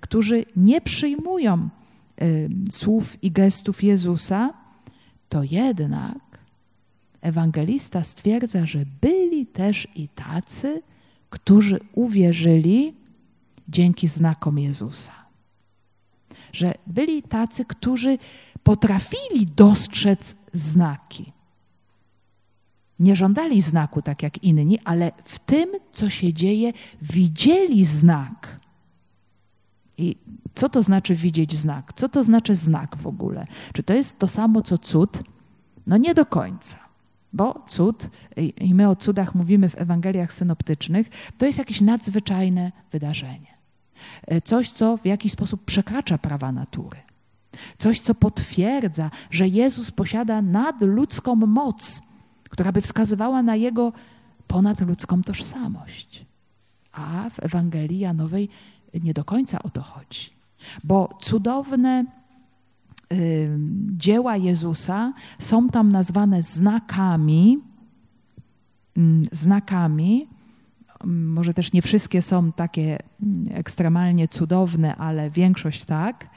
którzy nie przyjmują słów i gestów Jezusa, to jednak ewangelista stwierdza, że byli też i tacy, którzy uwierzyli dzięki znakom Jezusa. Że byli tacy, którzy potrafili dostrzec znaki. Nie żądali znaku tak jak inni, ale w tym, co się dzieje, widzieli znak. I co to znaczy widzieć znak? Co to znaczy znak w ogóle? Czy to jest to samo, co cud? No nie do końca, bo cud, i my o cudach mówimy w Ewangeliach synoptycznych, to jest jakieś nadzwyczajne wydarzenie. Coś, co w jakiś sposób przekracza prawa natury. Coś, co potwierdza, że Jezus posiada nadludzką moc, która by wskazywała na Jego ponadludzką tożsamość. A w Ewangelii Janowej nie do końca o to chodzi. Bo cudowne dzieła Jezusa są tam nazwane znakami. Może też nie wszystkie są takie ekstremalnie cudowne, ale większość tak.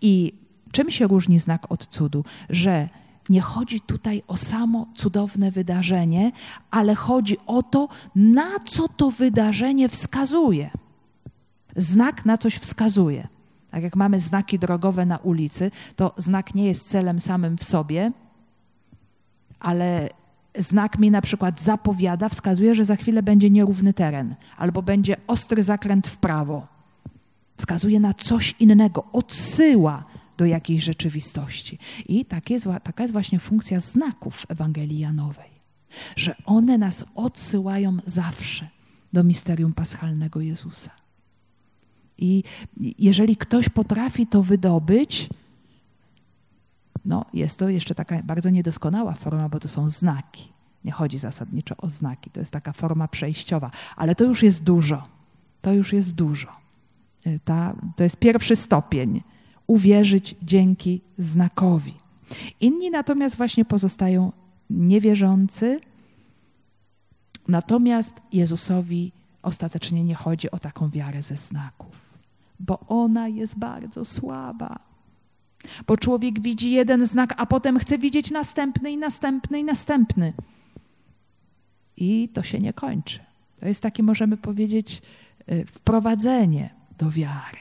I czym się różni znak od cudu? Że nie chodzi tutaj o samo cudowne wydarzenie, ale chodzi o to, na co to wydarzenie wskazuje. Znak na coś wskazuje. Tak jak mamy znaki drogowe na ulicy, to znak nie jest celem samym w sobie, ale znak mi na przykład zapowiada, wskazuje, że za chwilę będzie nierówny teren albo będzie ostry zakręt w prawo. Wskazuje na coś innego, odsyła do jakiejś rzeczywistości. I taka jest właśnie funkcja znaków w Ewangelii Janowej, że one nas odsyłają zawsze do misterium paschalnego Jezusa. I jeżeli ktoś potrafi to wydobyć, jest to jeszcze taka bardzo niedoskonała forma, bo to są znaki, Nie chodzi zasadniczo o znaki, to jest taka forma przejściowa, ale to już jest dużo. To już jest dużo. To jest pierwszy stopień. Uwierzyć dzięki znakowi. Inni natomiast właśnie pozostają niewierzący, natomiast Jezusowi ostatecznie nie chodzi o taką wiarę ze znaków, bo ona jest bardzo słaba. Bo człowiek widzi jeden znak, a potem chce widzieć następny i następny i następny. I to się nie kończy. To jest takie, możemy powiedzieć, wprowadzenie do wiary,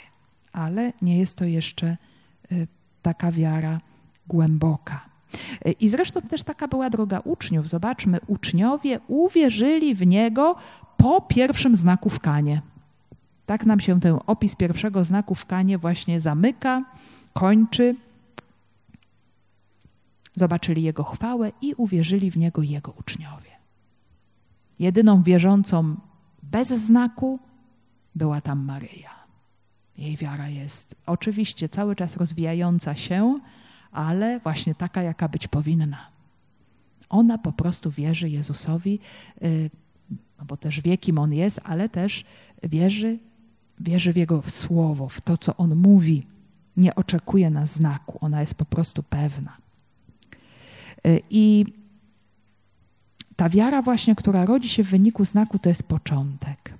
ale nie jest to jeszcze taka wiara głęboka. I zresztą też taka była droga uczniów. Zobaczmy, uczniowie uwierzyli w Niego po pierwszym znaku w Kanie. Tak nam się ten opis pierwszego znaku w Kanie właśnie zamyka, kończy. Zobaczyli Jego chwałę i uwierzyli w Niego Jego uczniowie. Jedyną wierzącą bez znaku była tam Maryja. Jej wiara jest oczywiście cały czas rozwijająca się, ale właśnie taka, jaka być powinna. Ona po prostu wierzy Jezusowi, no bo też wie, kim On jest, ale też wierzy w Jego słowo, w to, co On mówi. Nie oczekuje na znaku, ona jest po prostu pewna. I ta wiara właśnie, która rodzi się w wyniku znaku, to jest początek.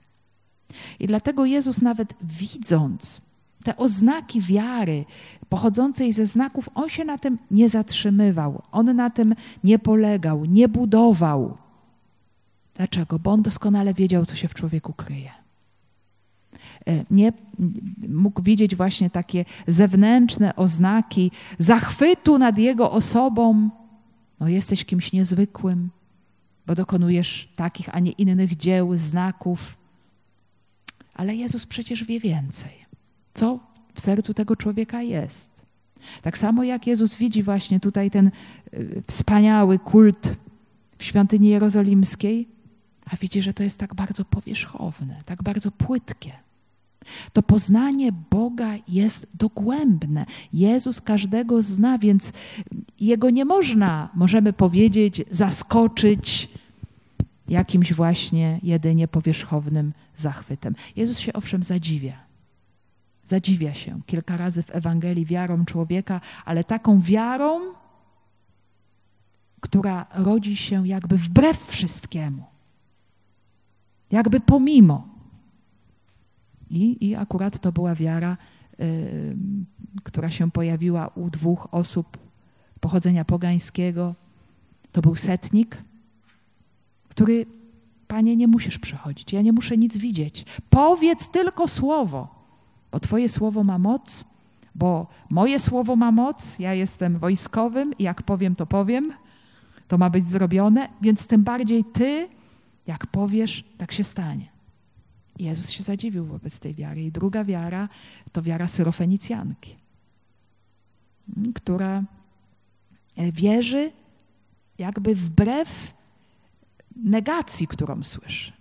I dlatego Jezus nawet widząc te oznaki wiary pochodzącej ze znaków, On się na tym nie zatrzymywał. On na tym nie polegał, nie budował. Dlaczego? Bo On doskonale wiedział, co się w człowieku kryje. Nie mógł widzieć właśnie takie zewnętrzne oznaki zachwytu nad Jego osobą. No, jesteś kimś niezwykłym, bo dokonujesz takich, a nie innych dzieł, znaków. Ale Jezus przecież wie więcej, co w sercu tego człowieka jest. Tak samo jak Jezus widzi właśnie tutaj ten wspaniały kult w świątyni jerozolimskiej, a widzi, że to jest tak bardzo powierzchowne, tak bardzo płytkie. To poznanie Boga jest dogłębne. Jezus każdego zna, więc Jego nie można, możemy powiedzieć, zaskoczyć jakimś właśnie jedynie powierzchownym zachwytem. Jezus się owszem zadziwia. Zadziwia się kilka razy w Ewangelii wiarą człowieka, ale taką wiarą, która rodzi się jakby wbrew wszystkiemu. Jakby pomimo. I akurat to była wiara, która się pojawiła u dwóch osób pochodzenia pogańskiego. To był setnik, który, Panie, nie musisz przychodzić, ja nie muszę nic widzieć. Powiedz tylko słowo. Bo Twoje słowo ma moc, bo moje słowo ma moc, ja jestem wojskowym i jak powiem, to ma być zrobione, więc tym bardziej Ty, jak powiesz, tak się stanie. Jezus się zadziwił wobec tej wiary. I druga wiara to wiara Syrofenicjanki, która wierzy jakby wbrew negacji, którą słyszy.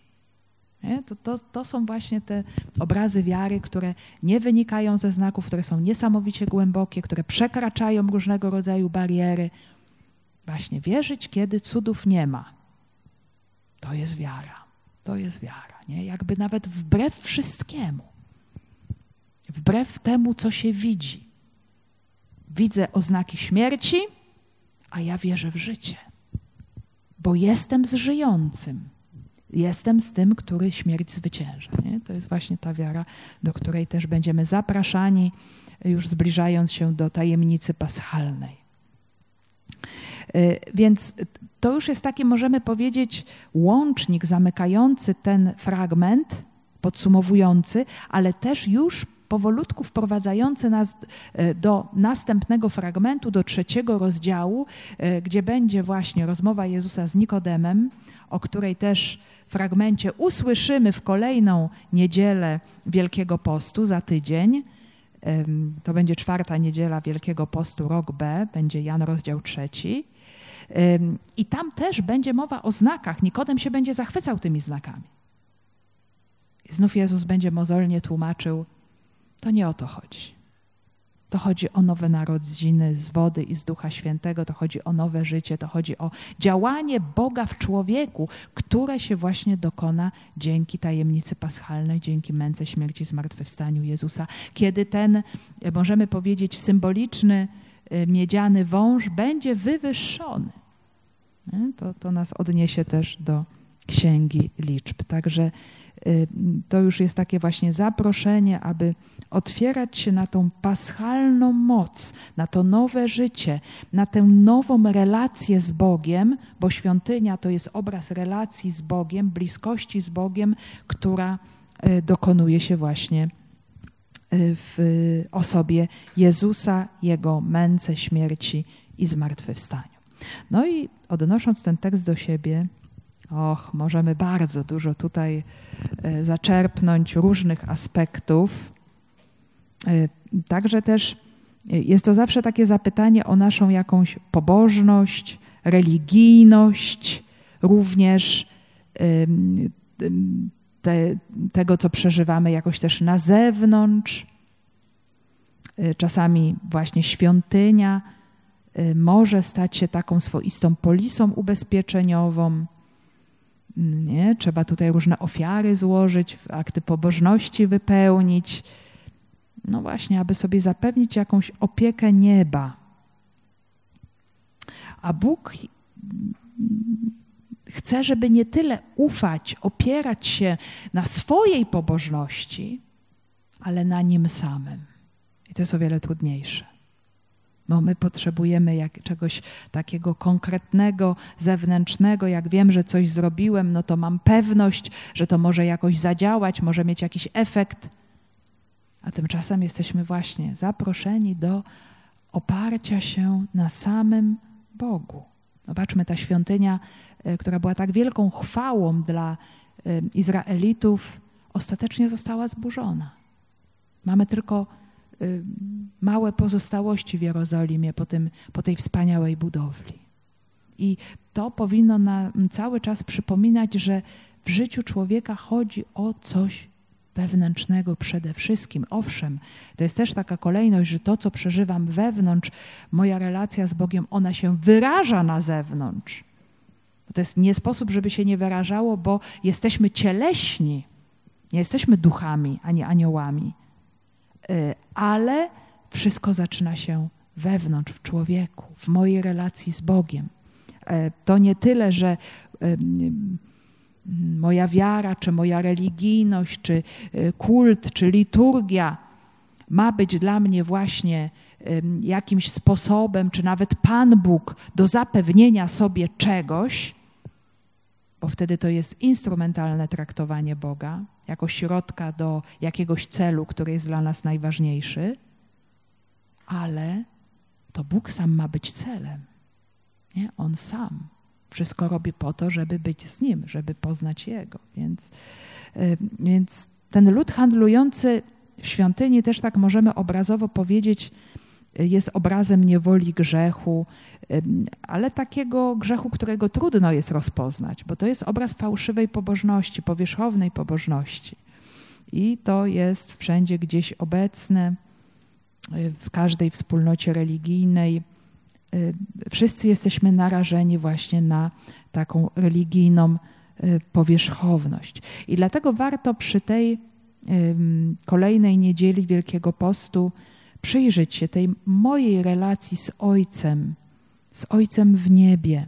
To są właśnie te obrazy wiary, które nie wynikają ze znaków, które są niesamowicie głębokie, które przekraczają różnego rodzaju bariery. Właśnie wierzyć, kiedy cudów nie ma. To jest wiara. Nie? Jakby nawet wbrew wszystkiemu. Wbrew temu, co się widzi. Widzę oznaki śmierci, a ja wierzę w życie. Bo jestem z żyjącym. Jestem z tym, który śmierć zwycięża. Nie? To jest właśnie ta wiara, do której też będziemy zapraszani, już zbliżając się do tajemnicy paschalnej. Więc to już jest taki, możemy powiedzieć, łącznik zamykający ten fragment, podsumowujący, ale też już powolutku wprowadzający nas do następnego fragmentu, do 3 rozdziału, gdzie będzie właśnie rozmowa Jezusa z Nikodemem, o której też fragmencie usłyszymy w kolejną niedzielę Wielkiego Postu za tydzień. To będzie 4. niedziela Wielkiego Postu, rok B, będzie Jan rozdział 3. I tam też będzie mowa o znakach. Nikodem się będzie zachwycał tymi znakami. I znów Jezus będzie mozolnie tłumaczył, to nie o to chodzi. To chodzi o nowe narodziny z wody i z Ducha Świętego, to chodzi o nowe życie, to chodzi o działanie Boga w człowieku, które się właśnie dokona dzięki tajemnicy paschalnej, dzięki męce, śmierci, zmartwychwstaniu Jezusa. Kiedy ten, możemy powiedzieć, symboliczny miedziany wąż będzie wywyższony. To nas odniesie też do Księgi Liczb. Także to już jest takie właśnie zaproszenie, aby otwierać się na tą paschalną moc, na to nowe życie, na tę nową relację z Bogiem, bo świątynia to jest obraz relacji z Bogiem, bliskości z Bogiem, która dokonuje się właśnie w osobie Jezusa, Jego męce, śmierci i zmartwychwstaniu. No i odnosząc ten tekst do siebie, możemy bardzo dużo tutaj zaczerpnąć różnych aspektów. Także też jest to zawsze takie zapytanie o naszą jakąś pobożność, religijność, również tego, co przeżywamy jakoś też na zewnątrz. Czasami właśnie świątynia może stać się taką swoistą polisą ubezpieczeniową. Nie? Trzeba tutaj różne ofiary złożyć, akty pobożności wypełnić. No właśnie, aby sobie zapewnić jakąś opiekę nieba. A Bóg chce, żeby nie tyle ufać, opierać się na swojej pobożności, ale na Nim samym. I to jest o wiele trudniejsze. Bo my potrzebujemy czegoś takiego konkretnego, zewnętrznego. Jak wiem, że coś zrobiłem, no to mam pewność, że to może jakoś zadziałać, może mieć jakiś efekt. A tymczasem jesteśmy właśnie zaproszeni do oparcia się na samym Bogu. Zobaczmy, ta świątynia, która była tak wielką chwałą dla Izraelitów, ostatecznie została zburzona. Mamy tylko małe pozostałości w Jerozolimie po tej wspaniałej budowli. I to powinno nam cały czas przypominać, że w życiu człowieka chodzi o coś wewnętrznego przede wszystkim. Owszem, to jest też taka kolejność, że to, co przeżywam wewnątrz, moja relacja z Bogiem, ona się wyraża na zewnątrz. To jest nie sposób, żeby się nie wyrażało, bo jesteśmy cieleśni, nie jesteśmy duchami ani aniołami. Ale wszystko zaczyna się wewnątrz, w człowieku, w mojej relacji z Bogiem. To nie tyle, że moja wiara, czy moja religijność, czy kult, czy liturgia ma być dla mnie właśnie jakimś sposobem, czy nawet Pan Bóg do zapewnienia sobie czegoś, bo wtedy to jest instrumentalne traktowanie Boga jako środka do jakiegoś celu, który jest dla nas najważniejszy, ale to Bóg sam ma być celem. Nie? On sam wszystko robi po to, żeby być z Nim, żeby poznać Jego. Więc ten lud handlujący w świątyni, też tak możemy obrazowo powiedzieć, jest obrazem niewoli grzechu, ale takiego grzechu, którego trudno jest rozpoznać, bo to jest obraz fałszywej pobożności, powierzchownej pobożności. I to jest wszędzie gdzieś obecne, w każdej wspólnocie religijnej. Wszyscy jesteśmy narażeni właśnie na taką religijną powierzchowność. I dlatego warto przy tej kolejnej niedzieli Wielkiego Postu przyjrzeć się tej mojej relacji z Ojcem w niebie.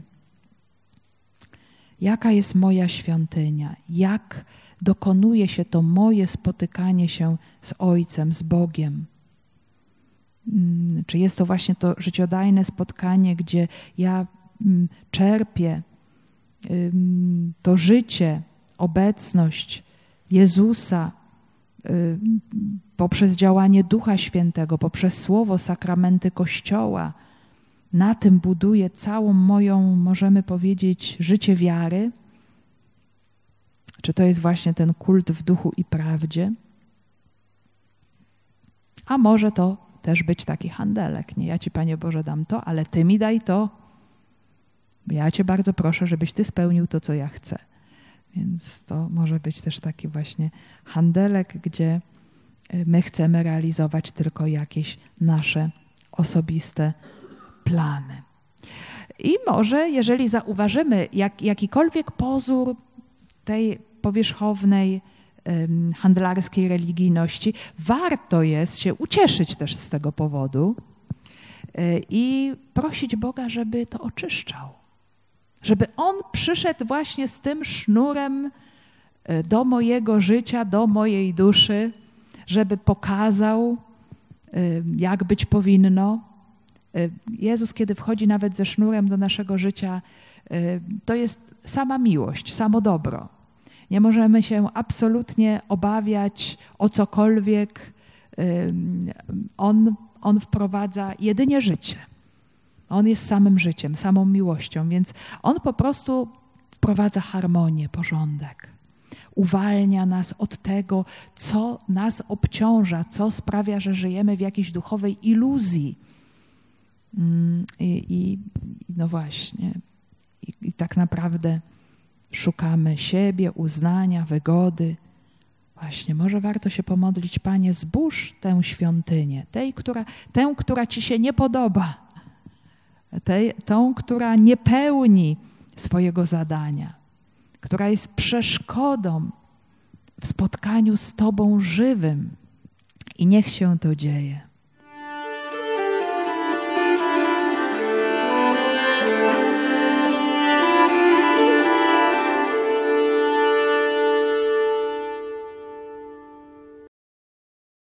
Jaka jest moja świątynia? Jak dokonuje się to moje spotykanie się z Ojcem, z Bogiem? Czy jest to właśnie to życiodajne spotkanie, gdzie ja czerpię to życie, obecność Jezusa, poprzez działanie Ducha Świętego, poprzez słowo, sakramenty Kościoła. Na tym buduję całą moją, możemy powiedzieć, życie wiary. Czy to jest właśnie ten kult w duchu i prawdzie? A może to też być taki handelek. Nie, ja Ci, Panie Boże, dam to, ale Ty mi daj to. Ja Cię bardzo proszę, żebyś Ty spełnił to, co ja chcę. Więc to może być też taki właśnie handelek, gdzie my chcemy realizować tylko jakieś nasze osobiste plany. I może, jeżeli zauważymy jakikolwiek pozór tej powierzchownej, handlarskiej religijności, warto jest się ucieszyć też z tego powodu i prosić Boga, żeby to oczyszczał. Żeby On przyszedł właśnie z tym sznurem do mojego życia, do mojej duszy, żeby pokazał, jak być powinno. Jezus, kiedy wchodzi nawet ze sznurem do naszego życia, to jest sama miłość, samo dobro. Nie możemy się absolutnie obawiać o cokolwiek. On wprowadza jedynie życie. On jest samym życiem, samą miłością, więc On po prostu wprowadza harmonię, porządek. Uwalnia nas od tego, co nas obciąża, co sprawia, że żyjemy w jakiejś duchowej iluzji. No właśnie. I tak naprawdę szukamy siebie, uznania, wygody. Właśnie, może warto się pomodlić: Panie, zburz tę świątynię, tę, która Ci się nie podoba, tą, która nie pełni swojego zadania, która jest przeszkodą w spotkaniu z Tobą żywym, i niech się to dzieje.